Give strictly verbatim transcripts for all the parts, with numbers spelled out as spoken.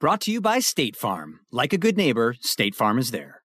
Brought to you by State Farm. Like a good neighbor, State Farm is there.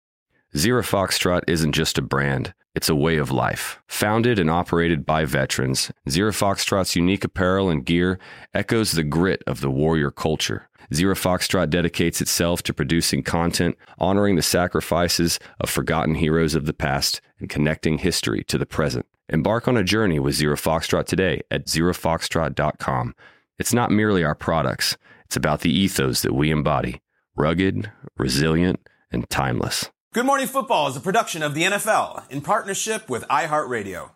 Zero Foxtrot isn't just a brand, it's a way of life. Founded and operated by veterans, Zero Foxtrot's unique apparel and gear echoes the grit of the warrior culture. Zero Foxtrot dedicates itself to producing content, honoring the sacrifices of forgotten heroes of the past, and connecting history to the present. Embark on a journey with Zero Foxtrot today at zero foxtrot dot com. It's not merely our products. It's about the ethos that we embody. Rugged, resilient, and timeless. Good Morning Football is a production of the N F L in partnership with iHeartRadio.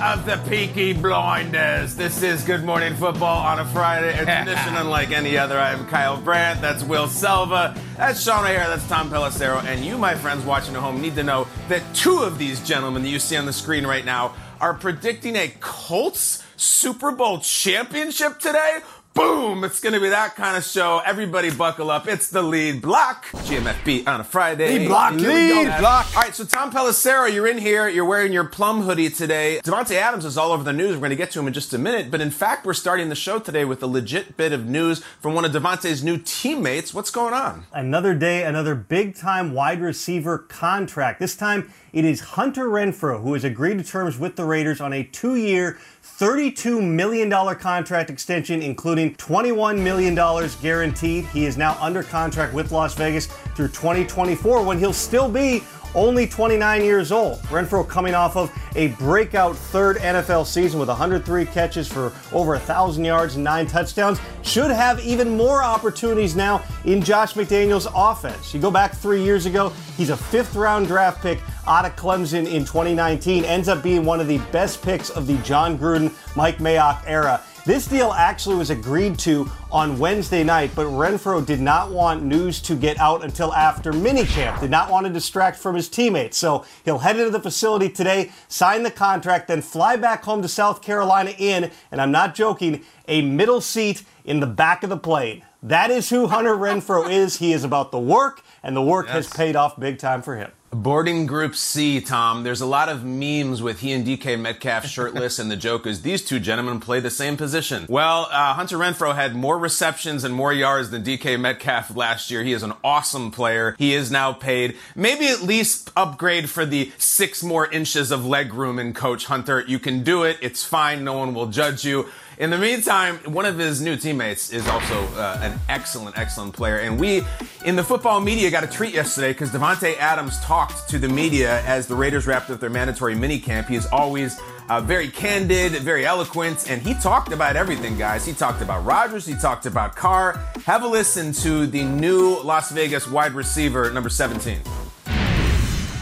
Of the Peaky Blinders. This is Good Morning Football on a Friday. It's an edition unlike any other. I am Kyle Brandt. That's Will Selva. That's Sean O'Hare. That's Tom Pelissero. And you, my friends watching at home, need to know that two of these gentlemen that you see on the screen right now are predicting a Colts Super Bowl championship today. Boom! It's going to be that kind of show. Everybody buckle up. It's the Lead Block. G M F B on a Friday. Lead Block. Lead Block. All right, so Tom Pelissero, you're in here. You're wearing your plum hoodie today. Davante Adams is all over the news. We're going to get to him in just a minute. But in fact, we're starting the show today with a legit bit of news from one of Davante's new teammates. What's going on? Another day, another big-time wide receiver contract. This time, it is Hunter Renfrow, who has agreed to terms with the Raiders on a two-year thirty-two million dollars contract extension, including twenty-one million dollars guaranteed. He is now under contract with Las Vegas through twenty twenty-four, when he'll still be only twenty-nine years old. Renfrow coming off of a breakout third N F L season with one hundred three catches for over one thousand yards and nine touchdowns. Should have even more opportunities now in Josh McDaniels' offense. You go back three years ago, he's a fifth-round draft pick out of Clemson in twenty nineteen. Ends up being one of the best picks of the John Gruden, Mike Mayock era. This deal actually was agreed to on Wednesday night, but Renfrow did not want news to get out until after minicamp. Did not want to distract from his teammates. So he'll head into the facility today, sign the contract, then fly back home to South Carolina in, and I'm not joking, a middle seat in the back of the plane. That is who Hunter Renfrow is. He is about the work, and the work yes. has paid off big time for him. Boarding Group C, Tom. There's a lot of memes with he and D K Metcalf shirtless, and the joke is these two gentlemen play the same position. Well, uh, Hunter Renfrow had more receptions and more yards than D K Metcalf last year. He is an awesome player. He is now paid. Maybe at least upgrade for the six more inches of leg room in Coach Hunter. You can do it. It's fine. No one will judge you. In the meantime, one of his new teammates is also uh, an excellent, excellent player. And we, in the football media, got a treat yesterday because Davante Adams talked to the media as the Raiders wrapped up their mandatory minicamp. He is always uh, very candid, very eloquent, and he talked about everything, guys. He talked about Rodgers. He talked about Carr. Have a listen to the new Las Vegas wide receiver, number seventeen.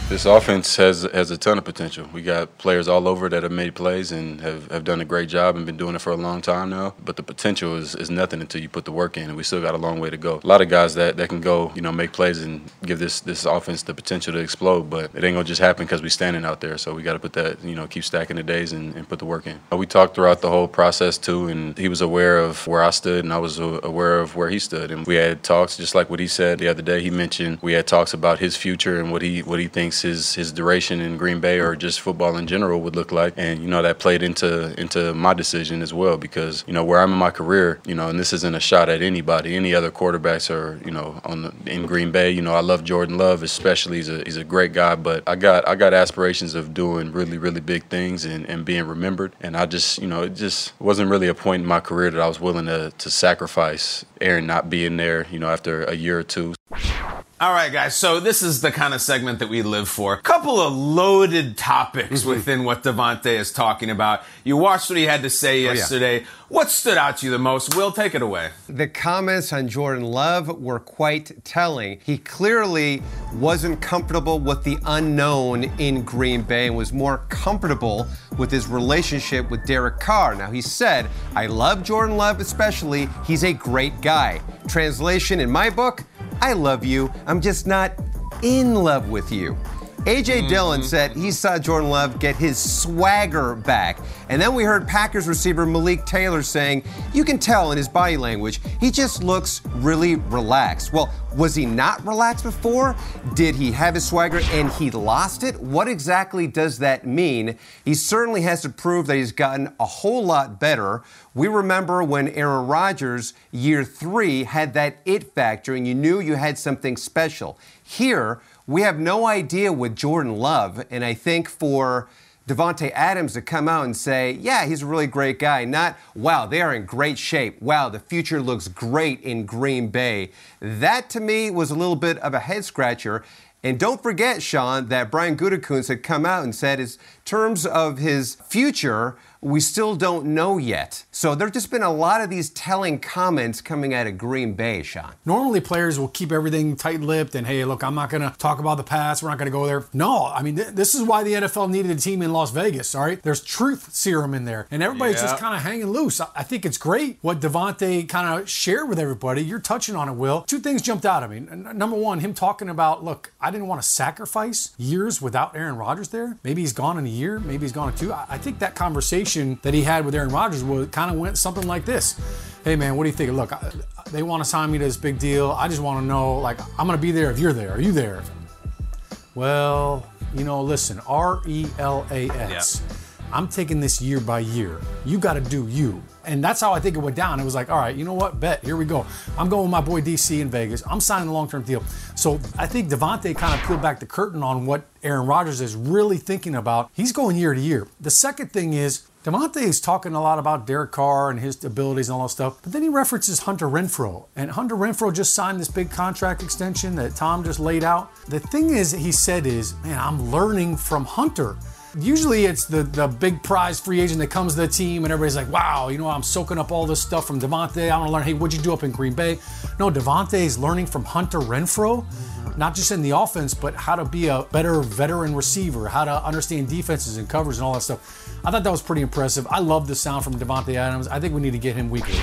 This offense has has a ton of potential. We got players all over that have made plays and have, have done a great job and been doing it for a long time now. But the potential is, is nothing until you put the work in, and we still got a long way to go. A lot of guys that, that can go, you know, make plays and give this, this offense the potential to explode, but it ain't gonna just happen because we standing out there. So we got to put that, you know, keep stacking the days and, and put the work in. We talked throughout the whole process too, and he was aware of where I stood, and I was aware of where he stood. And we had talks, just like what he said the other day. He mentioned we had talks about his future and what he what he thinks thinks his his duration in Green Bay or just football in general would look like. And you know, that played into into my decision as well, because you know, where I'm in my career, you know, and this isn't a shot at anybody, any other quarterbacks are, you know, on the, in Green Bay. You know, I love Jordan Love especially. He's a he's a great guy, but I got I got aspirations of doing really really big things and and being remembered. And I just, you know, it just wasn't really a point in my career that I was willing to to sacrifice Aaron not being there, you know, after a year or two. All right, guys, so this is the kind of segment that we live for. Couple of loaded topics mm-hmm. within what Devontae is talking about. You watched what he had to say yesterday. Oh, yeah. What stood out to you the most? Will, take it away. The comments on Jordan Love were quite telling. He clearly wasn't comfortable with the unknown in Green Bay and was more comfortable with his relationship with Derek Carr. Now, he said, I love Jordan Love especially. He's a great guy. Translation in my book, I love you, I'm just not in love with you. A J Mm-hmm. Dillon said he saw Jordan Love get his swagger back. And then we heard Packers receiver Malik Taylor saying, you can tell in his body language, he just looks really relaxed. Well, was he not relaxed before? Did he have his swagger and he lost it? What exactly does that mean? He certainly has to prove that he's gotten a whole lot better. We remember when Aaron Rodgers, year three, had that it factor and you knew you had something special. Here, we have no idea with Jordan Love, and I think for Devontae Adams to come out and say, yeah, he's a really great guy, not, wow, they are in great shape. Wow, the future looks great in Green Bay. That, to me, was a little bit of a head-scratcher. And don't forget, Sean, that Brian Gutekunst had come out and said in terms of his future, we still don't know yet. So there have just been a lot of these telling comments coming out of Green Bay, Sean. Normally players will keep everything tight-lipped and, hey, look, I'm not going to talk about the past. We're not going to go there. No, I mean, th this is why the N F L needed a team in Las Vegas, all right? There's truth serum in there, and everybody's yeah. just kind of hanging loose. I, I think it's great what Devontae kind of shared with everybody. You're touching on it, Will. Two things jumped out at me. N number one, him talking about, look, I didn't want to sacrifice years without Aaron Rodgers there. Maybe he's gone in a year. Maybe he's gone in two. I, I think that conversation that he had with Aaron Rodgers was kind of went something like this. Hey, man, what do you think? Look, I, they want to sign me to this big deal. I just want to know, like, I'm going to be there if you're there. Are you there? Well, you know, listen, R E L A S. Yeah. I'm taking this year by year. You got to do you. And that's how I think it went down. It was like, all right, you know what? Bet. Here we go. I'm going with my boy D C in Vegas. I'm signing a long-term deal. So I think Devontae kind of peeled back the curtain on what Aaron Rodgers is really thinking about. He's going year to year. The second thing is, Devontae is talking a lot about Derek Carr and his abilities and all that stuff, but then he references Hunter Renfrow. And Hunter Renfrow just signed this big contract extension that Tom just laid out. The thing is, he said is, man, I'm learning from Hunter. Usually it's the, the big prize free agent that comes to the team and everybody's like, wow, you know, I'm soaking up all this stuff from Devontae. I want to learn, hey, what'd you do up in Green Bay? No, Devontae is learning from Hunter Renfrow, mm-hmm. not just in the offense, but how to be a better veteran receiver, how to understand defenses and covers and all that stuff. I thought that was pretty impressive. I love the sound from Devontae Adams. I think we need to get him weekly.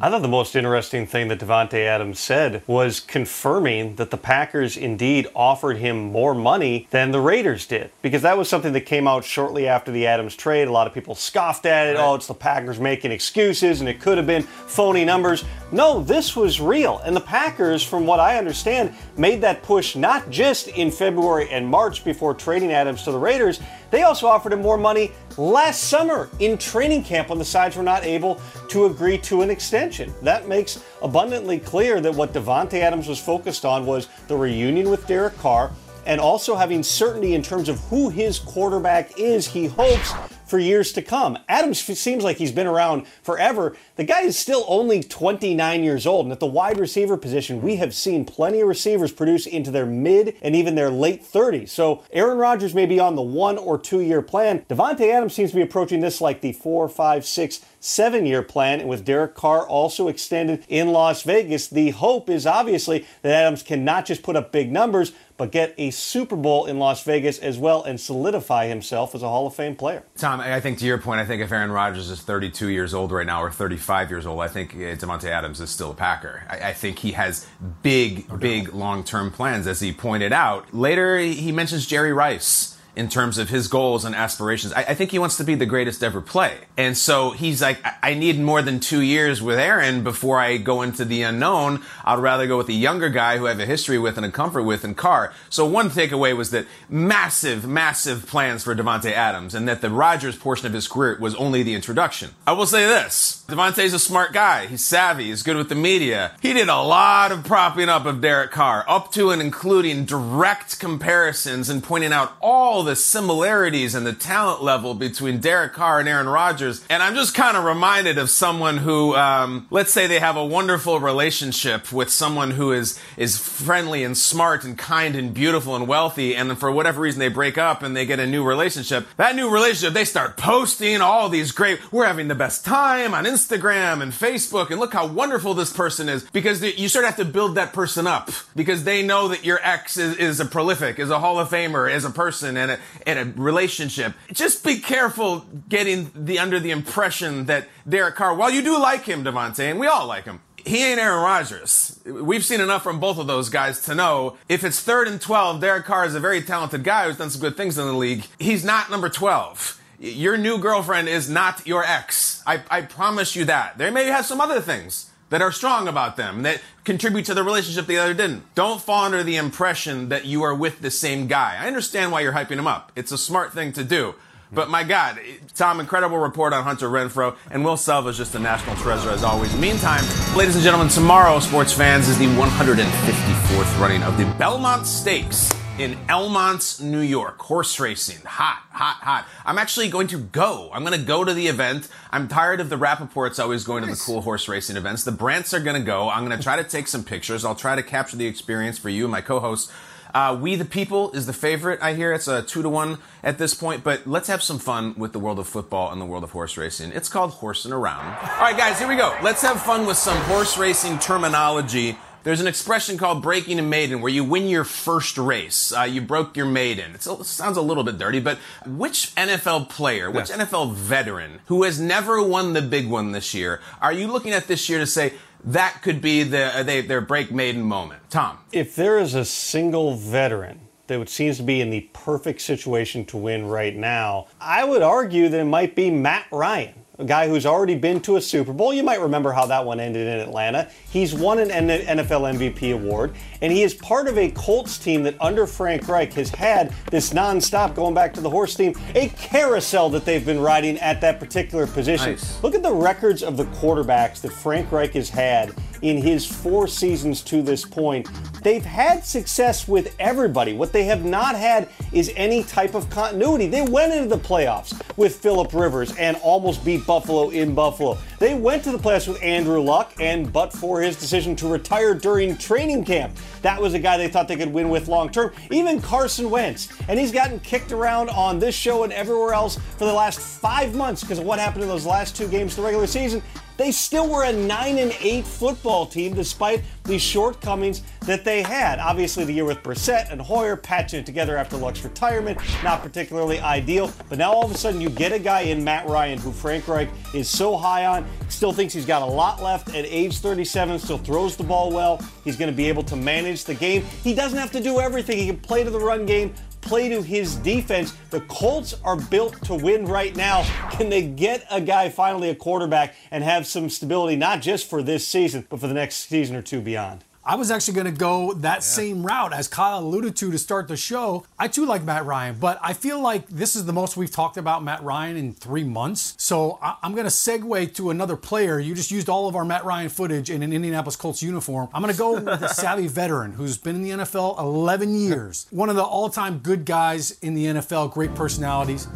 I thought the most interesting thing that Devontae Adams said was confirming that the Packers indeed offered him more money than the Raiders did, because that was something that came out shortly after the Adams trade. A lot of people scoffed at it. Oh, it's the Packers making excuses, and it could have been phony numbers. No, this was real. And the Packers, from what I understand, made that push not just in February and March before trading Adams to the Raiders. They also offered him more money last summer in training camp when the sides were not able to agree to an extension. That makes abundantly clear that what Devontae Adams was focused on was the reunion with Derek Carr and also having certainty in terms of who his quarterback is, he hopes, for years to come. Adams seems like he's been around forever. The guy is still only twenty-nine years old, and at the wide receiver position, we have seen plenty of receivers produce into their mid and even their late thirties. So Aaron Rodgers may be on the one or two year plan. Devontae Adams seems to be approaching this like the four, five, six, seven year plan. And with Derek Carr also extended in Las Vegas, the hope is obviously that Adams can not just put up big numbers, but get a Super Bowl in Las Vegas as well and solidify himself as a Hall of Fame player. Tom, I think to your point, I think if Aaron Rodgers is thirty-two years old right now or thirty-five years old, I think Devontae Adams is still a Packer. I, I think he has big, big long-term plans, as he pointed out. Later, he mentions Jerry Rice in terms of his goals and aspirations. I, I think he wants to be the greatest ever play. And so he's like, I, I need more than two years with Aaron before I go into the unknown. I'd rather go with a younger guy who I have a history with and a comfort with in Carr. So one takeaway was that massive, massive plans for Devontae Adams, and that the Rodgers portion of his career was only the introduction. I will say this. Devontae's a smart guy. He's savvy. He's good with the media. He did a lot of propping up of Derek Carr, up to and including direct comparisons and pointing out all the similarities and the talent level between Derek Carr and Aaron Rodgers. And I'm just kind of reminded of someone who, um, let's say they have a wonderful relationship with someone who is is friendly and smart and kind and beautiful and wealthy, and for whatever reason they break up and they get a new relationship. That new relationship, they start posting all these great, we're having the best time on Instagram and Facebook, and look how wonderful this person is, because the, you sort of have to build that person up, because they know that your ex is, is a prolific, is a Hall of Famer, is a person, and a in a relationship. Just be careful getting the under the impression that Derek Carr, while you do like him, Devontae, and we all like him, he ain't Aaron Rodgers. We've seen enough from both of those guys to know if it's third and twelve, Derek Carr is a very talented guy who's done some good things in the league. He's not number twelve. Your new girlfriend is not your ex. I, I promise you that. They may have some other things that are strong about them, that contribute to the relationship the other didn't. Don't fall under the impression that you are with the same guy. I understand why you're hyping him up. It's a smart thing to do. But my God, Tom, incredible report on Hunter Renfrow, and Will Selva is just a national treasure as always. Meantime, ladies and gentlemen, tomorrow, sports fans, is the one hundred fifty-fourth running of the Belmont Stakes in Elmont, New York. Horse racing. Hot, hot, hot. I'm actually going to go. I'm going to go to the event. I'm tired of the Rappaports always going nice. to the cool horse racing events. The Brants are going to go. I'm going to try to take some pictures. I'll try to capture the experience for you and my co-hosts. Uh, We the People is the favorite, I hear. It's a two to one at this point, but let's have some fun with the world of football and the world of horse racing. It's called Horsing Around. All right, guys, here we go. Let's have fun with some horse racing terminology. There's an expression called breaking a maiden, where you win your first race. Uh, you broke your maiden. It's, it sounds a little bit dirty, but which N F L player, which yes. N F L veteran who has never won the big one this year, are you looking at this year to say that could be the, uh, they, their break maiden moment? Tom? If there is a single veteran that seems to be in the perfect situation to win right now, I would argue that it might be Matt Ryan. A guy who's already been to a Super Bowl. You might remember how that one ended in Atlanta. He's won an N F L M V P award, and he is part of a Colts team that under Frank Reich has had this nonstop, going back to the horse team, a carousel that they've been riding at that particular position. Nice. Look at the records of the quarterbacks that Frank Reich has had in his four seasons to this point. They've had success with everybody. What they have not had is any type of continuity. They went into the playoffs with Phillip Rivers and almost beat Buffalo in Buffalo. They went to the playoffs with Andrew Luck, and but for his decision to retire during training camp, that was a guy they thought they could win with long term. Even Carson Wentz, and he's gotten kicked around on this show and everywhere else for the last five months because of what happened in those last two games of the regular season. They still were a nine and eight football team despite the shortcomings that they had. Obviously, the year with Brissett and Hoyer patching it together after Luck's retirement, not particularly ideal. But now all of a sudden you get a guy in Matt Ryan, who Frank Reich is so high on, still thinks he's got a lot left at age thirty-seven, still throws the ball well. He's going to be able to manage the game. He doesn't have to do everything. He can play to the run game, play to his defense. The Colts are built to win right now. Can they get a guy, finally a quarterback, and have some stability, not just for this season, but for the next season or two beyond? I was actually going to go that yeah. same route as Kyle alluded to to start the show. I too like Matt Ryan, but I feel like this is the most we've talked about Matt Ryan in three months. So I- I'm going to segue to another player. You just used all of our Matt Ryan footage in an Indianapolis Colts uniform. I'm going to go with a savvy veteran who's been in the N F L eleven years. One of the all-time good guys in the N F L, great personalities.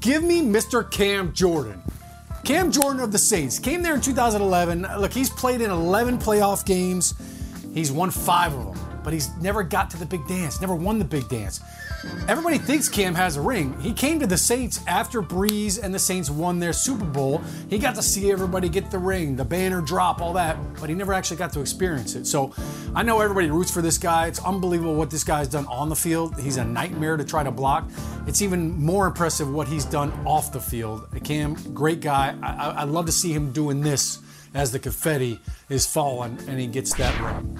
Give me Mister Cam Jordan. Cam Jordan of the Saints. Came there in two thousand eleven. Look, he's played in eleven playoff games. He's won five of them, but he's never got to the big dance, never won the big dance. Everybody thinks Cam has a ring. He came to the Saints after Breeze and the Saints won their Super Bowl. He got to see everybody get the ring, the banner drop, all that, but he never actually got to experience it. So I know everybody roots for this guy. It's unbelievable what this guy's done on the field. He's a nightmare to try to block. It's even more impressive what he's done off the field. Cam, great guy. I- I'd love to see him doing this as the confetti is falling and he gets that ring.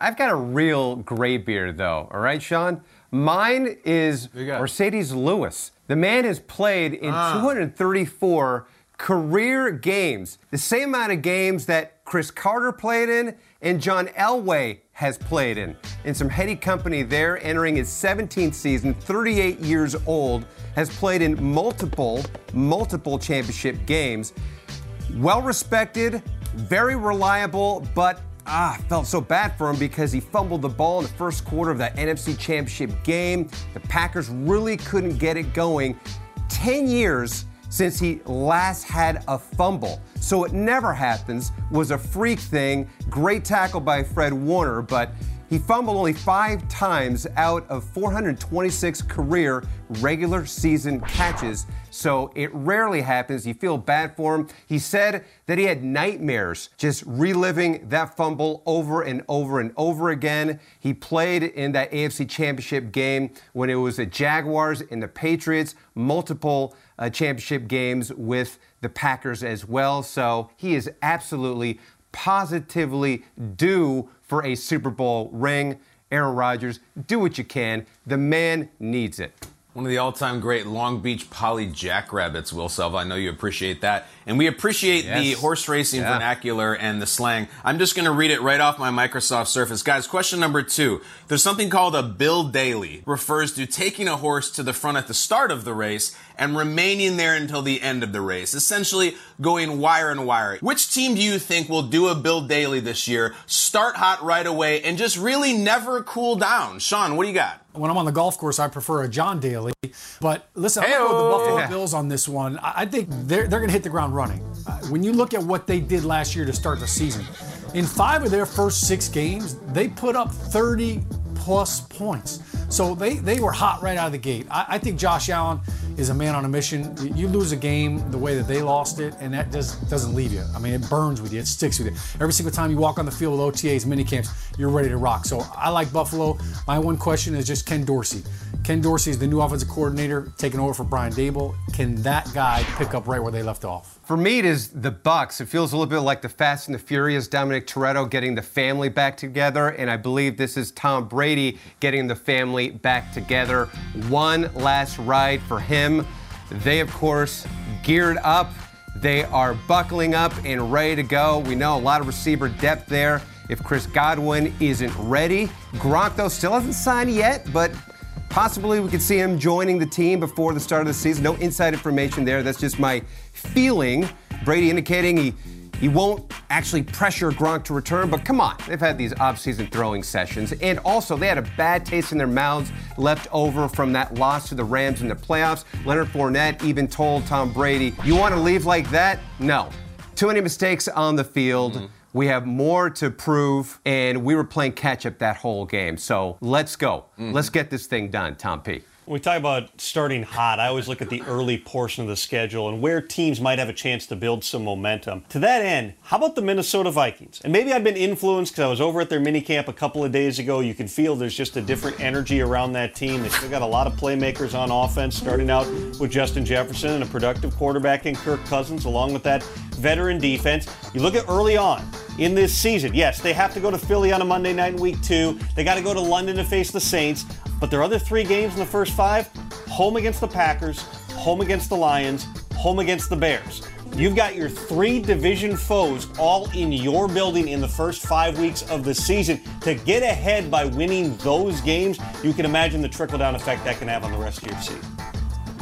I've got a real gray beard though, all right, Sean? Mine is Mercedes Lewis. The man has played in ah. two hundred thirty-four career games, the same amount of games that Chris Carter played in and John Elway has played in. In some heady company there, entering his seventeenth season, thirty-eight years old, has played in multiple, multiple championship games. Well-respected, very reliable, but ah, felt so bad for him because he fumbled the ball in the first quarter of that N F C Championship game. The Packers really couldn't get it going. Ten years since he last had a fumble. So it never happens, was a freak thing. Great tackle by Fred Warner, but he fumbled only five times out of four hundred twenty-six career regular season catches, so it rarely happens. You feel bad for him. He said that he had nightmares just reliving that fumble over and over and over again. He played in that A F C Championship game when it was the Jaguars and the Patriots, multiple uh, championship games with the Packers as well, so he is absolutely positively due for a Super Bowl ring. Aaron Rodgers, do what you can. The man needs it. One of the all-time great Long Beach Poly Jackrabbits, Will Selva. I know you appreciate that. And we appreciate yes. the horse racing yeah. vernacular and the slang. I'm just going to read it right off my Microsoft Surface. Guys, question number two. There's something called a bill daily. Refers to taking a horse to the front at the start of the race and remaining there until the end of the race. Essentially going wire and wire. Which team do you think will do a bill daily this year, start hot right away, and just really never cool down? Sean, what do you got? When I'm on the golf course, I prefer a John Daly. But listen, I'm going to go with the Buffalo yeah. Bills on this one. I think they're, they're going to hit the ground running. Uh, when you look at what they did last year to start the season, in five of their first six games, they put up thirty plus points. So they, they were hot right out of the gate. I, I think Josh Allen is a man on a mission. You lose a game the way that they lost it, and that just doesn't leave you. I mean, it burns with you. It sticks with you. Every single time you walk on the field with O T As, minicamps, you're ready to rock. So I like Buffalo. My one question is just Ken Dorsey. Ken Dorsey is the new offensive coordinator, taking over for Brian Daboll. Can that guy pick up right where they left off? For me, it is the Bucs. It feels a little bit like the Fast and the Furious, Dominic Toretto getting the family back together, and I believe this is Tom Brady getting the family back together. One last ride for him. They, of course, geared up. They are buckling up and ready to go. We know a lot of receiver depth there. If Chris Godwin isn't ready, Gronk, though, still hasn't signed yet, but possibly we could see him joining the team before the start of the season. No inside information there. That's just my feeling. Brady indicating he, he won't actually pressure Gronk to return, but come on. They've had these offseason throwing sessions. And also, they had a bad taste in their mouths left over from that loss to the Rams in the playoffs. Leonard Fournette even told Tom Brady, you want to leave like that? No. Too many mistakes on the field. Mm-hmm. We have more to prove, and we were playing catch-up that whole game. So let's go. Mm-hmm. Let's get this thing done, Tom P. When we talk about starting hot, I always look at the early portion of the schedule and where teams might have a chance to build some momentum. To that end, how about the Minnesota Vikings? And maybe I've been influenced because I was over at their minicamp a couple of days ago. You can feel there's just a different energy around that team. They still got a lot of playmakers on offense, starting out with Justin Jefferson and a productive quarterback in Kirk Cousins, along with that veteran defense. You look at early on in this season, yes, they have to go to Philly on a Monday night in week two. They got to go to London to face the Saints. But their other three games in the first five, home against the Packers, home against the Lions, home against the Bears. You've got your three division foes all in your building in the first five weeks of the season. To get ahead by winning those games, you can imagine the trickle-down effect that can have on the rest of your season.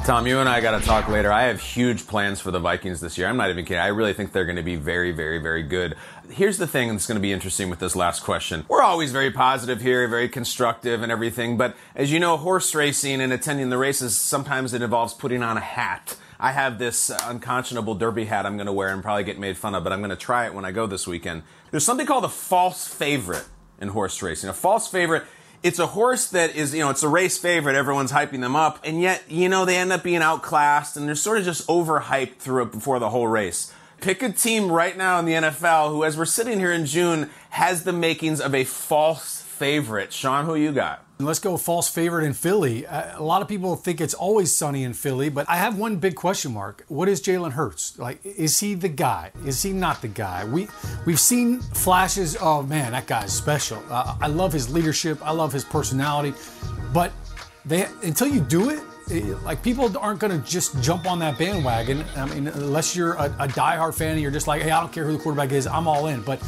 Tom, you and I got to talk later. I have huge plans for the Vikings this year. I'm not even kidding. I really think they're going to be very, very, very good. Here's the thing that's going to be interesting with this last question. We're always very positive here, very constructive and everything. But as you know, horse racing and attending the races, sometimes it involves putting on a hat. I have this unconscionable derby hat I'm going to wear and probably get made fun of, but I'm going to try it when I go this weekend. There's something called a false favorite in horse racing. A false favorite. It's a horse that is, you know, it's a race favorite. Everyone's hyping them up. And yet, you know, they end up being outclassed and they're sort of just overhyped through it before the whole race. Pick a team right now in the N F L who, as we're sitting here in June, has the makings of a false favorite. Sean, who you got? Let's go false favorite in Philly. A lot of people think it's always sunny in Philly, but I have one big question mark. What is Jalen Hurts? Like, is he the guy? Is he not the guy? We, we've seen flashes of, man, that guy's special. Uh, I love his leadership. I love his personality. But they until you do it, it like people aren't going to just jump on that bandwagon. I mean, unless you're a, a diehard fan and you're just like, hey, I don't care who the quarterback is, I'm all in. But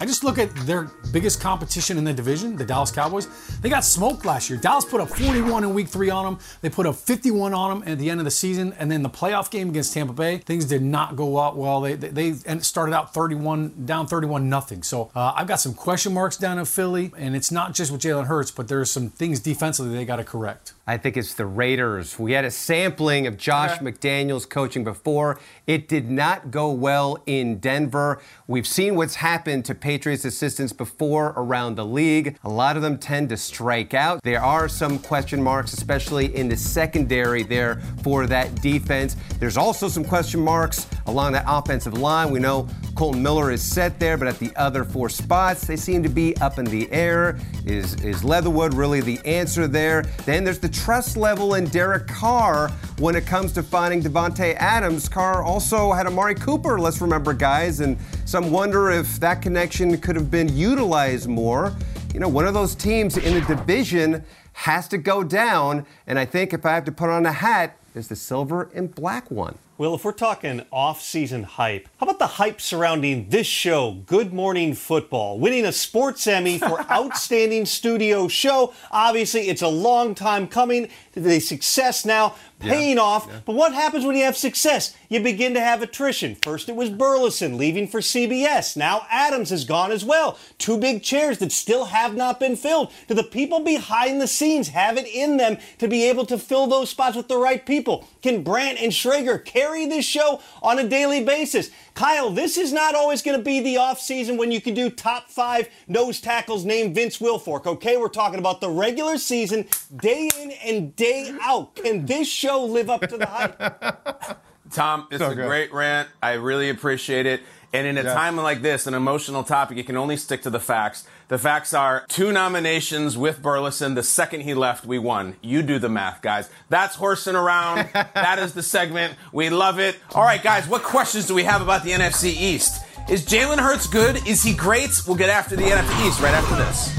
I just look at their biggest competition in the division, the Dallas Cowboys. They got smoked last year. Dallas put up forty-one in week three on them. They put up fifty-one on them at the end of the season. And then the playoff game against Tampa Bay, things did not go out well. They they, they started out thirty-one down thirty-one nothing. So uh, I've got some question marks down in Philly. And it's not just with Jalen Hurts, but there's some things defensively they got to correct. I think it's the Raiders. We had a sampling of Josh yeah. McDaniels coaching before. It did not go well in Denver. We've seen what's happened to Patriots assistants before around the league. A lot of them tend to strike out. There are some question marks, especially in the secondary there for that defense. There's also some question marks along that offensive line. We know Colton Miller is set there, but at the other four spots, they seem to be up in the air. Is, is Leatherwood really the answer there? Then there's the trust level in Derek Carr when it comes to finding Devontae Adams. Carr also had Amari Cooper, let's remember, guys, and some wonder if that connection could have been utilized more. You know, one of those teams in the division has to go down, and I think if I have to put on a hat, it's the silver and black one. Well, if we're talking off-season hype, how about the hype surrounding this show, Good Morning Football, winning a sports Emmy for Outstanding Studio Show? Obviously, it's a long time coming. The success now paying yeah, off. Yeah. But what happens when you have success? You begin to have attrition. First, it was Burleson leaving for C B S. Now Adams has gone as well. Two big chairs that still have not been filled. Do the people behind the scenes have it in them to be able to fill those spots with the right people? Can Brandt and Schrager care this show on a daily basis? Kyle, this is not always going to be the offseason when you can do top five nose tackles named Vince Wilfork, okay? We're talking about the regular season, day in and day out. Can this show live up to the hype? Tom, it's so a good. great rant. I really appreciate it. And in a yeah. time like this, an emotional topic, you can only stick to the facts. The facts are two nominations with Burleson. The second he left, we won. You do the math, guys. That's horsing around. That is the segment. We love it. All right, guys, what questions do we have about the N F C East? Is Jalen Hurts good? Is he great? We'll get after the N F C East right after this.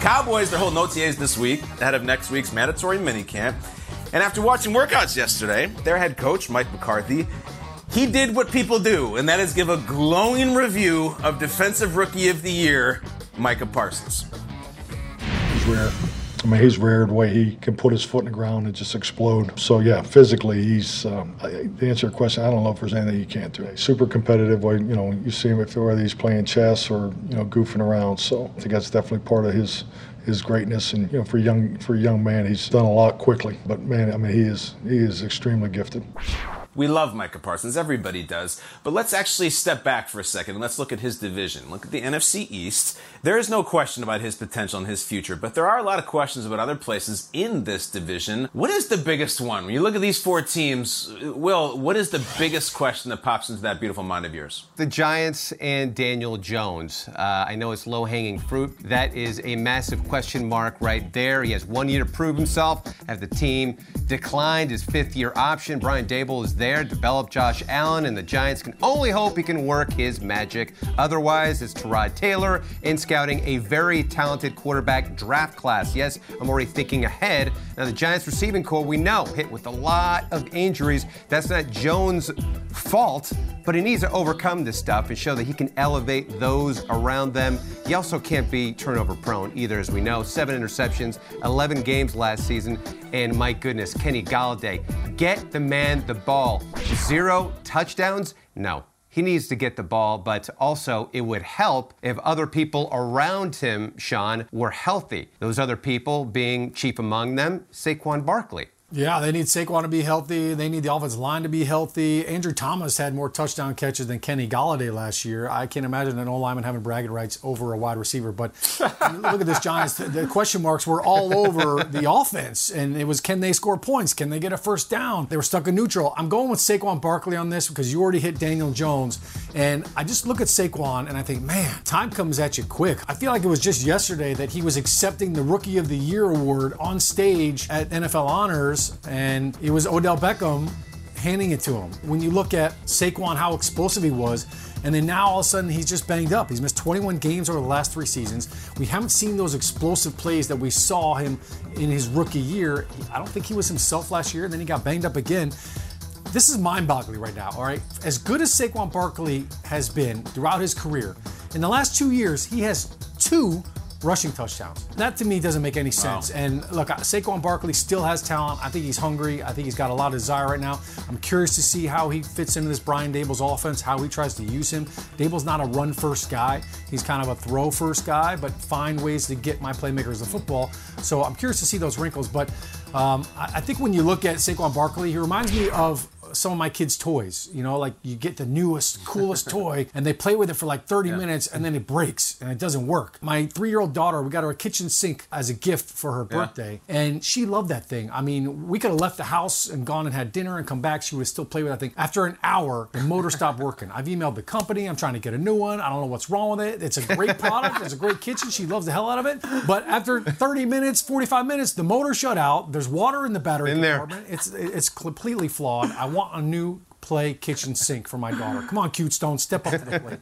Cowboys, they're holding O T As this week ahead of next week's mandatory minicamp. And after watching workouts yesterday, their head coach, Mike McCarthy, he did what people do, and that is give a glowing review of Defensive Rookie of the Year, Micah Parsons. He's rare. I mean, he's rare the way he can put his foot in the ground and just explode. So, yeah, physically, he's, um, I, to answer your question, I don't know if there's anything he can't do. He's super competitive. You know, you see him if whether he's playing chess or, you know, goofing around. So I think that's definitely part of his his greatness. And you know, for young for a young man, he's done a lot quickly. But man, I mean, he is he is extremely gifted. We love Micah Parsons, everybody does, but let's actually step back for a second and let's look at his division. Look at the N F C East. There is no question about his potential and his future, but there are a lot of questions about other places in this division. What is the biggest one? When you look at these four teams, Will, what is the biggest question that pops into that beautiful mind of yours? The Giants and Daniel Jones. Uh, I know it's low-hanging fruit. That is a massive question mark right there. He has one year to prove himself. Have the team declined his fifth-year option. Brian Daboll is there. There, develop Josh Allen, and the Giants can only hope he can work his magic. Otherwise, it's Tyrod Taylor in scouting a very talented quarterback draft class. Yes, I'm already thinking ahead. Now, the Giants receiving corps, we know, hit with a lot of injuries. That's not Jones' fault, but he needs to overcome this stuff and show that he can elevate those around them. He also can't be turnover prone either, as we know. Seven interceptions, eleven games last season, and my goodness, Kenny Golladay. Get the man the ball. Zero touchdowns? No. He needs to get the ball, but also it would help if other people around him, Sean, were healthy. Those other people being chief among them, Saquon Barkley. Yeah, they need Saquon to be healthy. They need the offensive line to be healthy. Andrew Thomas had more touchdown catches than Kenny Golladay last year. I can't imagine an O-lineman having bragging rights over a wide receiver. But look at this Giants. The question marks were all over the offense. And it was, can they score points? Can they get a first down? They were stuck in neutral. I'm going with Saquon Barkley on this because you already hit Daniel Jones. And I just look at Saquon and I think, man, time comes at you quick. I feel like it was just yesterday that he was accepting the Rookie of the Year award on stage at N F L Honors. And it was Odell Beckham handing it to him. When you look at Saquon, how explosive he was, and then now all of a sudden he's just banged up. He's missed twenty-one games over the last three seasons. We haven't seen those explosive plays that we saw him in his rookie year. I don't think he was himself last year, and then he got banged up again. This is mind-boggling right now, all right? As good as Saquon Barkley has been throughout his career, in the last two years, he has two rushing touchdowns. That to me doesn't make any sense. Wow. And look, Saquon Barkley still has talent. I think he's hungry. I think he's got a lot of desire right now. I'm curious to see how he fits into this Brian Daboll's offense, how he tries to use him. Daboll's not a run first guy. He's kind of a throw first guy, but find ways to get my playmakers the football. So I'm curious to see those wrinkles. But um, I think when you look at Saquon Barkley, he reminds me of some of my kids' toys, you know, like you get the newest, coolest toy and they play with it for like thirty yeah. minutes and then it breaks and it doesn't work. My three-year-old daughter, we got her a kitchen sink as a gift for her birthday yeah. and she loved that thing. I mean, we could have left the house and gone and had dinner and come back. She would still play with that thing. After an hour, the motor stopped working. I've emailed the company. I'm trying to get a new one. I don't know what's wrong with it. It's a great product. It's a great kitchen. She loves the hell out of it. But after thirty minutes, forty-five minutes, the motor shut out. There's water in the battery in compartment. There. It's, it's completely flawed. I want a new play kitchen sink for my daughter. Come on, Cute Stone, step up to the plate.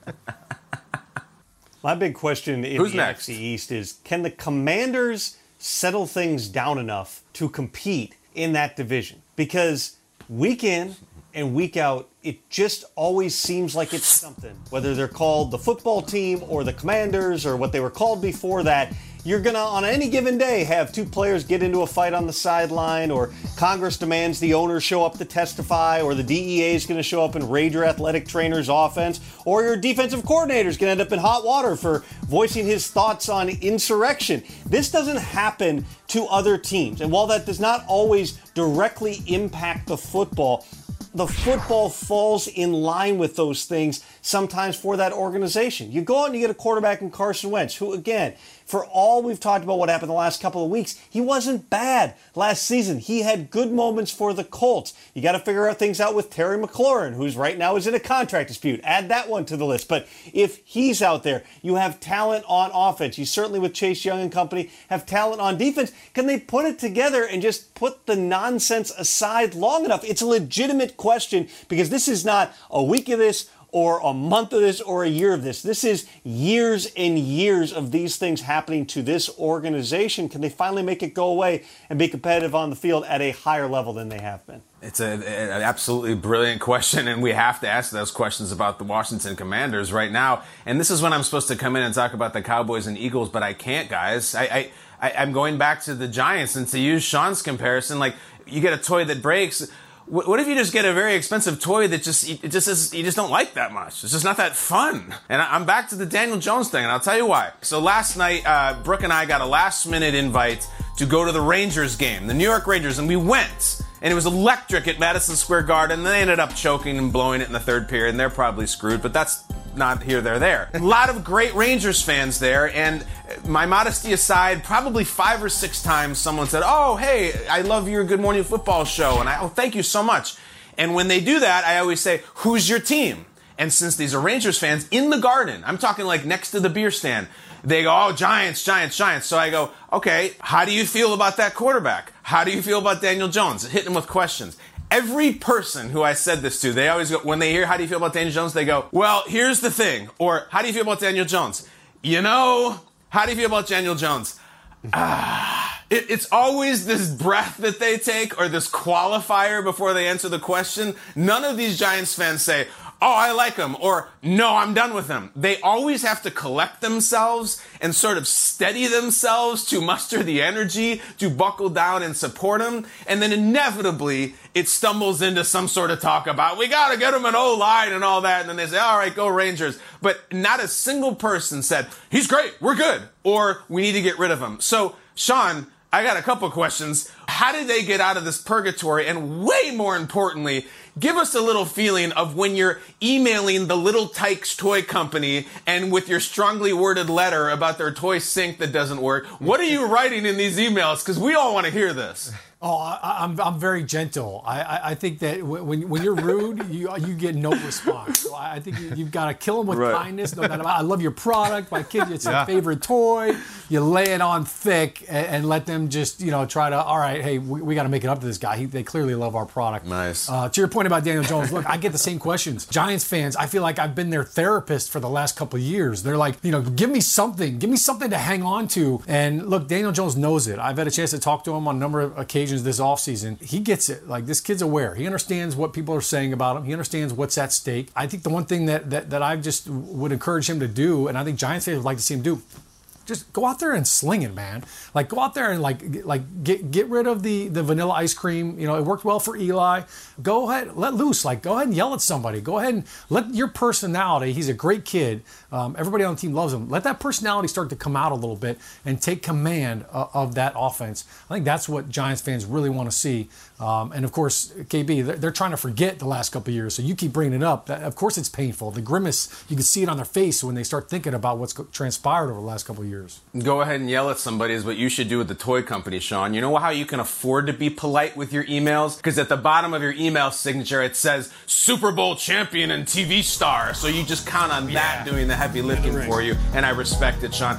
My big question in Who's the next? N F C East is, can the Commanders settle things down enough to compete in that division? Because week in and week out, it just always seems like it's something. Whether they're called the football team or the Commanders or what they were called before that, you're going to, on any given day, have two players get into a fight on the sideline, or Congress demands the owner show up to testify, or the D E A is going to show up and raid your athletic trainer's offense, or your defensive coordinator is going to end up in hot water for voicing his thoughts on insurrection. This doesn't happen to other teams. And while that does not always directly impact the football, the football falls in line with those things sometimes for that organization. You go out and you get a quarterback in Carson Wentz, who, again, for all we've talked about what happened the last couple of weeks, he wasn't bad last season. He had good moments for the Colts. You got to figure out things out with Terry McLaurin, who's right now is in a contract dispute. Add that one to the list. But if he's out there, you have talent on offense. You certainly, with Chase Young and company, have talent on defense. Can they put it together and just put the nonsense aside long enough? It's a legitimate question, because this is not a week of this or a month of this or a year of this. This is years and years of these things happening to this organization. Can they finally make it go away and be competitive on the field at a higher level than they have been? It's a, an absolutely brilliant question, and we have to ask those questions about the Washington Commanders right now. And this is when I'm supposed to come in and talk about the Cowboys and Eagles, but I can't, guys. I, I, I I'm going back to the Giants, and to use Sean's comparison, like, you get a toy that breaks. What if you just get a very expensive toy that just it just is, you just don't like that much? It's just not that fun. And I'm back to the Daniel Jones thing, and I'll tell you why. So last night, uh, Brooke and I got a last-minute invite to go to the Rangers game, the New York Rangers, and we went. And it was electric at Madison Square Garden. And they ended up choking and blowing it in the third period, and they're probably screwed, but that's not here, there, there. A lot of great Rangers fans there, and my modesty aside, probably five or six times someone said, "Oh, hey, I love your Good Morning Football show," and I, "Oh, thank you so much." And when they do that, I always say, "Who's your team?" And since these are Rangers fans, in the garden, I'm talking like next to the beer stand, they go, "Oh, Giants, Giants, Giants." So I go, "Okay, how do you feel about that quarterback? How do you feel about Daniel Jones?" Hitting them with questions. Every person who I said this to, they always go, when they hear, "How do you feel about Daniel Jones?" they go, "Well, here's the thing." Or, "How do you feel about Daniel Jones?" "You know, how do you feel about Daniel Jones?" Ah, it, it's always this breath that they take or this qualifier before they answer the question. None of these Giants fans say, "Oh, I like him," or "No, I'm done with him." They always have to collect themselves and sort of steady themselves to muster the energy to buckle down and support him. And then inevitably, it stumbles into some sort of talk about, "We got to get him an O-line and all that." And then they say, "All right, go Rangers." But not a single person said, "He's great, we're good," or "We need to get rid of him." So, Sean, I got a couple questions. How did they get out of this purgatory? And way more importantly, give us a little feeling of when you're emailing the Little Tykes Toy Company and with your strongly worded letter about their toy sink that doesn't work. What are you writing in these emails? Because we all want to hear this. Oh, I, I'm I'm very gentle. I, I, I think that when when you're rude, you you get no response. So I think you, you've got to kill them with right. kindness. No matter, I love your product, my kid. It's yeah. your favorite toy. You lay it on thick and, and let them just you know try to. All right, hey, we, we got to make it up to this guy. He, they clearly love our product. Nice. Uh, to your point about Daniel Jones, look, I get the same questions. Giants fans, I feel like I've been their therapist for the last couple of years. They're like, you know, give me something, give me something to hang on to. And look, Daniel Jones knows it. I've had a chance to talk to him on a number of occasions this offseason. He gets it. Like, this kid's aware. He understands what people are saying about him. He understands what's at stake. I think the one thing that that, that I just would encourage him to do, and I think Giants fans would like to see him do, just go out there and sling it, man. Like, go out there and, like, like get get rid of the, the vanilla ice cream. You know, it worked well for Eli. Go ahead, let loose. Like, go ahead and yell at somebody. Go ahead and let your personality, he's a great kid. Um, everybody on the team loves him. Let that personality start to come out a little bit and take command uh, of that offense. I think that's what Giants fans really want to see. Um, and, of course, K B, they're, they're trying to forget the last couple of years, so you keep bringing it up. That, of course it's painful. The grimace, you can see it on their face when they start thinking about what's transpired over the last couple of years. Go ahead and yell at somebody is what you should do with the toy company, Sean. You know how you can afford to be polite with your emails? Because at the bottom of your email signature, it says Super Bowl champion and T V star. So you just count on that yeah. doing the heavy lifting yeah, right. for you. And I respect it, Sean.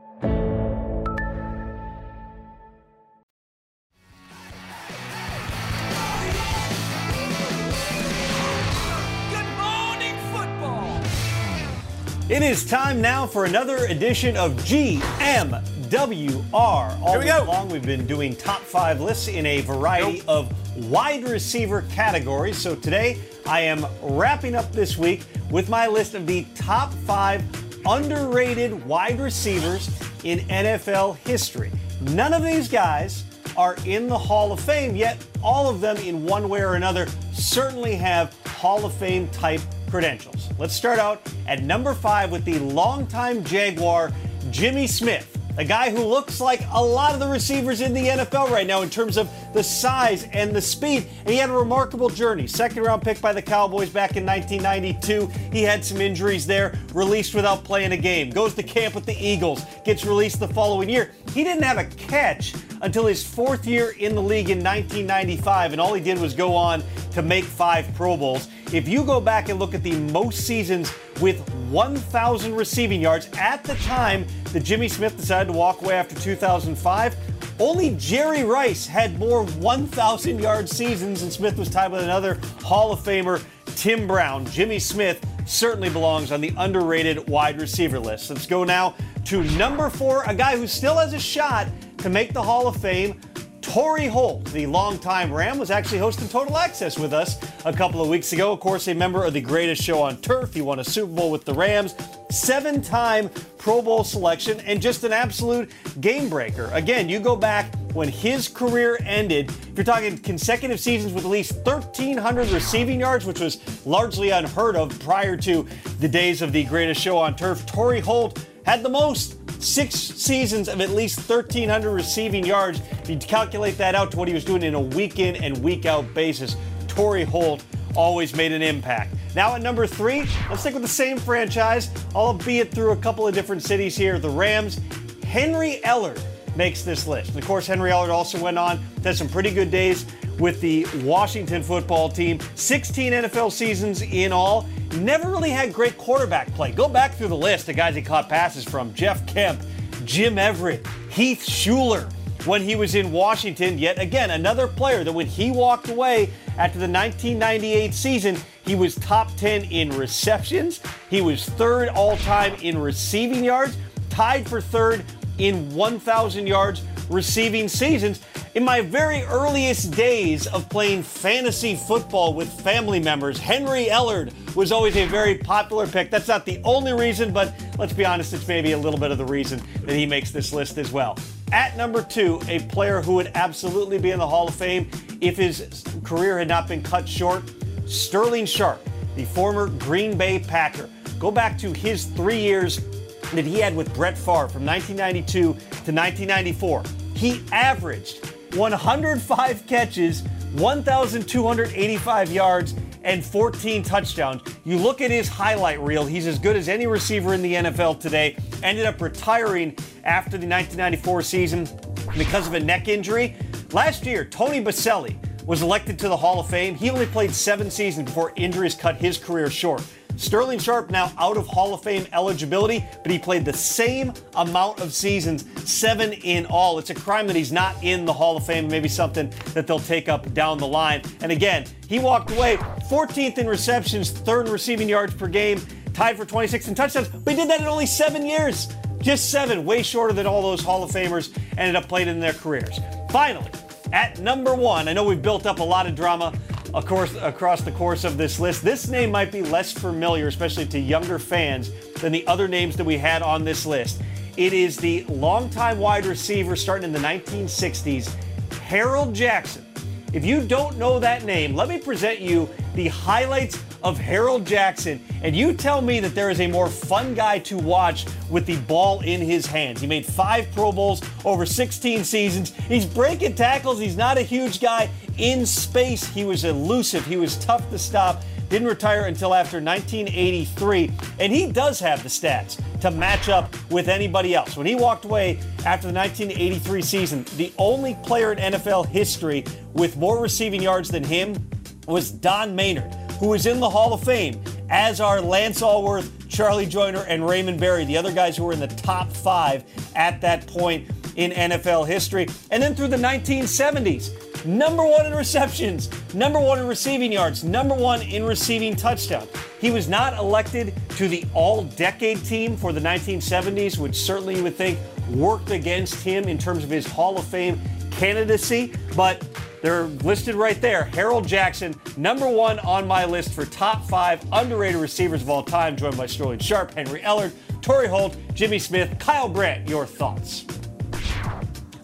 It is time now for another edition of G M W R. All week long, we've been doing top five lists in a variety nope. of wide receiver categories. So today, I am wrapping up this week with my list of the top five underrated wide receivers in N F L history. None of these guys are in the Hall of Fame, yet all of them in one way or another certainly have Hall of Fame type credentials. Let's start out at number five with the longtime Jaguar, Jimmy Smith, a guy who looks like a lot of the receivers in the N F L right now in terms of the size and the speed. And he had a remarkable journey. Second round pick by the Cowboys back in nineteen ninety-two. He had some injuries there, released without playing a game, goes to camp with the Eagles, gets released the following year. He didn't have a catch until his fourth year in the league in nineteen ninety-five, and all he did was go on to make five Pro Bowls. If you go back and look at the most seasons with one thousand receiving yards at the time that Jimmy Smith decided to walk away after two thousand five, only Jerry Rice had more one thousand yard seasons, and Smith was tied with another Hall of Famer, Tim Brown. Jimmy Smith certainly belongs on the underrated wide receiver list. Let's go now to number four, a guy who still has a shot to make the Hall of Fame. Torrey Holt, the longtime Ram, was actually hosting Total Access with us a couple of weeks ago. Of course, a member of the greatest show on turf. He won a Super Bowl with the Rams, seven time Pro Bowl selection, and just an absolute game breaker. Again, you go back when his career ended, if you're talking consecutive seasons with at least thirteen hundred receiving yards, which was largely unheard of prior to the days of the greatest show on turf, Torrey Holt had the most. Six seasons of at least thirteen hundred receiving yards. If you calculate that out to what he was doing in a week in and week out basis, Torrey Holt always made an impact. Now at number three, let's stick with the same franchise, albeit through a couple of different cities here. The Rams, Henry Ellard makes this list. And of course, Henry Ellard also went on to have some pretty good days with the Washington football team. sixteen N F L seasons in all. Never really had great quarterback play. Go back through the list of guys he caught passes from. Jeff Kemp, Jim Everett, Heath Shuler when he was in Washington. Yet again, another player that when he walked away after the nineteen ninety-eight season, he was top ten in receptions. He was third all-time in receiving yards, tied for third in one thousand yards receiving seasons. In my very earliest days of playing fantasy football with family members, Henry Ellard was always a very popular pick. That's not the only reason, but let's be honest, it's maybe a little bit of the reason that he makes this list as well. At number two, a player who would absolutely be in the Hall of Fame if his career had not been cut short, Sterling Sharpe, the former Green Bay Packer. Go back to his three years that he had with Brett Favre from nineteen ninety-two to nineteen ninety-four. He averaged one hundred five catches, one thousand two hundred eighty-five yards, and fourteen touchdowns. You look at his highlight reel, he's as good as any receiver in the N F L today. Ended up retiring after the nineteen ninety-four season because of a neck injury. Last year, Tony Boselli was elected to the Hall of Fame. He only played seven seasons before injuries cut his career short. Sterling Sharpe now out of Hall of Fame eligibility, but he played the same amount of seasons, seven in all. It's a crime that he's not in the Hall of Fame, maybe something that they'll take up down the line. And again, he walked away fourteenth in receptions, third in receiving yards per game, tied for twenty-sixth in touchdowns, but he did that in only seven years. Just seven, way shorter than all those Hall of Famers ended up playing in their careers. Finally, at number one, I know we've built up a lot of drama, of course, across the course of this list. This name might be less familiar, especially to younger fans, than the other names that we had on this list. It is the longtime wide receiver starting in the nineteen sixties, Harold Jackson. If you don't know that name, let me present you the highlights of Harold Jackson, and you tell me that there is a more fun guy to watch with the ball in his hands. He made five Pro Bowls over sixteen seasons. He's breaking tackles. He's not a huge guy. In space, he was elusive. He was tough to stop. Didn't retire until after nineteen eighty-three, and he does have the stats to match up with anybody else. When he walked away after the nineteen eighty-three season, the only player in N F L history with more receiving yards than him was Don Maynard, who is in the Hall of Fame, as are Lance Alworth, Charlie Joyner, and Raymond Berry, the other guys who were in the top five at that point in N F L history. And then through the nineteen seventies, number one in receptions, number one in receiving yards, number one in receiving touchdowns. He was not elected to the all-decade team for the nineteen seventies, which certainly you would think worked against him in terms of his Hall of Fame candidacy, but they're listed right there. Harold Jackson, number one on my list for top five underrated receivers of all time, joined by Sterling Sharp, Henry Ellard, Torrey Holt, Jimmy Smith, Kyle Brandt. Your thoughts?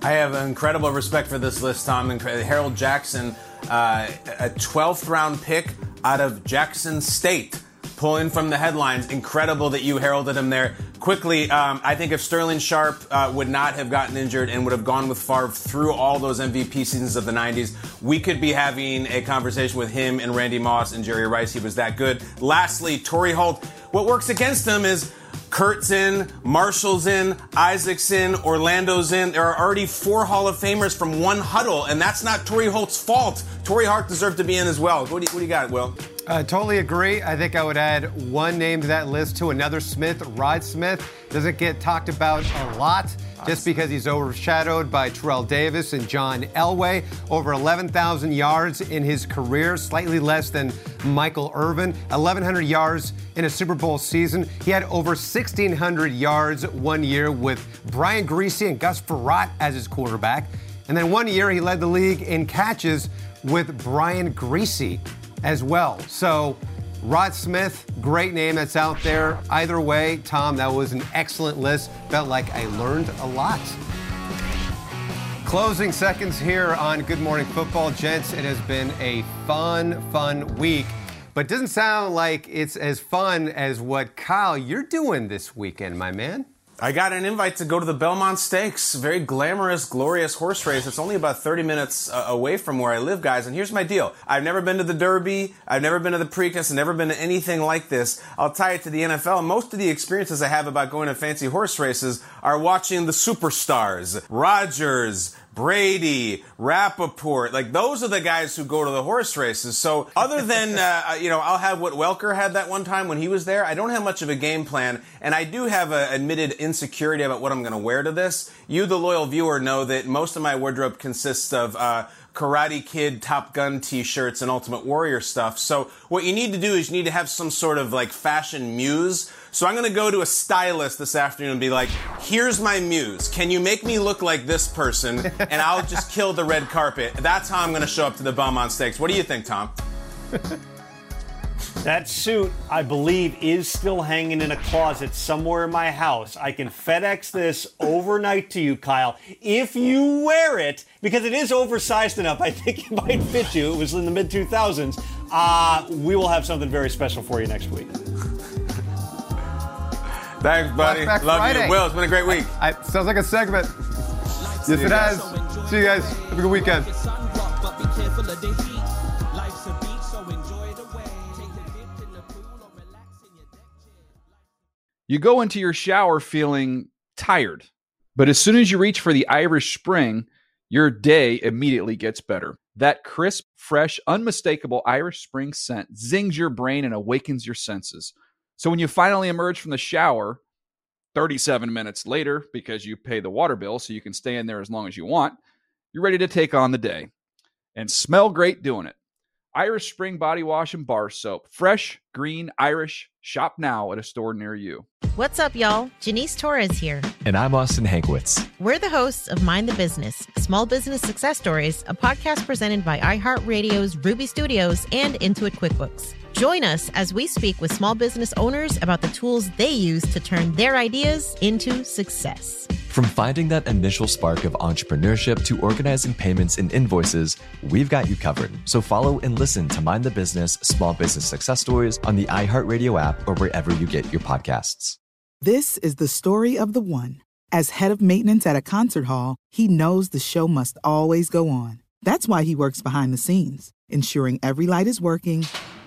I have incredible respect for this list, Tom. Incred- Harold Jackson, uh, a twelfth round pick out of Jackson State, pulling from the headlines. Incredible that you heralded him there. Quickly, um, I think if Sterling Sharp uh, would not have gotten injured and would have gone with Favre through all those M V P seasons of the nineties, we could be having a conversation with him and Randy Moss and Jerry Rice. He was that good. Lastly, Torrey Holt. What works against him is Kurt's in, Marshall's in, Isaac's in, Orlando's in. There are already four Hall of Famers from one huddle, and that's not Torrey Holt's fault. Torrey Holt deserved to be in as well. What do you, what do you got, Will? I uh, totally agree. I think I would add one name to that list to another Smith. Rod Smith doesn't get talked about a lot just because he's overshadowed by Terrell Davis and John Elway. Over eleven thousand yards in his career, slightly less than Michael Irvin. eleven hundred yards in a Super Bowl season. He had over sixteen hundred yards one year with Brian Greasy and Gus Frerotte as his quarterback. And then one year he led the league in catches with Brian Greasy as well. So Rod Smith, great name that's out there. Either way, Tom, that was an excellent list. Felt like I learned a lot. Closing seconds here on Good Morning Football. Gents, it has been a fun, fun week, but it doesn't sound like it's as fun as what, Kyle, you're doing this weekend, my man. I got an invite to go to the Belmont Stakes, a very glamorous, glorious horse race. It's only about thirty minutes uh, away from where I live, guys. And here's my deal. I've never been to the Derby. I've never been to the Preakness. I've never been to anything like this. I'll tie it to the N F L. Most of the experiences I have about going to fancy horse races are watching the superstars. Rodgers, Brady, Rappaport, like those are the guys who go to the horse races. So other than, uh, you know, I'll have what Welker had that one time when he was there. I don't have much of a game plan, and I do have an admitted insecurity about what I'm going to wear to this. You, the loyal viewer, know that most of my wardrobe consists of uh, Karate Kid, Top Gun t-shirts and Ultimate Warrior stuff. So what you need to do is you need to have some sort of like fashion muse. So I'm going to go to a stylist this afternoon and be like, here's my muse. Can you make me look like this person? And I'll just kill the red carpet. That's how I'm going to show up to the Belmont Stakes. What do you think, Tom? That suit, I believe, is still hanging in a closet somewhere in my house. I can FedEx this overnight to you, Kyle. If you wear it, because it is oversized enough, I think it might fit you. It was in the mid two thousands. Uh, we will have something very special for you next week. Thanks, buddy. Love Friday. You. Will, it's been a great week. I, I, sounds like a segment. Yes, it has. See you guys. Have a good weekend. You go into your shower feeling tired, but as soon as you reach for the Irish Spring, your day immediately gets better. That crisp, fresh, unmistakable Irish Spring scent zings your brain and awakens your senses. So when you finally emerge from the shower thirty-seven minutes later, because you pay the water bill so you can stay in there as long as you want, you're ready to take on the day and smell great doing it. Irish Spring Body Wash and Bar Soap. Fresh, green, Irish. Shop now at a store near you. What's up, y'all? Janice Torres here. And I'm Austin Hankwitz. We're the hosts of Mind the Business, Small Business Success Stories, a podcast presented by iHeartRadio's Ruby Studios and Intuit QuickBooks. Join us as we speak with small business owners about the tools they use to turn their ideas into success. From finding that initial spark of entrepreneurship to organizing payments and invoices, we've got you covered. So follow and listen to Mind the Business Small Business Success Stories on the iHeartRadio app or wherever you get your podcasts. This is the story of the one. As head of maintenance at a concert hall, he knows the show must always go on. That's why he works behind the scenes, ensuring every light is working,